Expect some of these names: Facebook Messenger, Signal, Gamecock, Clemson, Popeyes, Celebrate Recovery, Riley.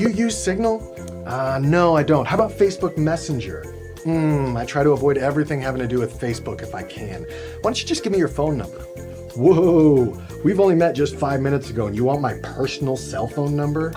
you use Signal? No, I don't. How about Facebook Messenger? I try to avoid everything having to do with Facebook if I can. Why don't you just give me your phone number? Whoa, we've only met just 5 minutes ago and you want my personal cell phone number?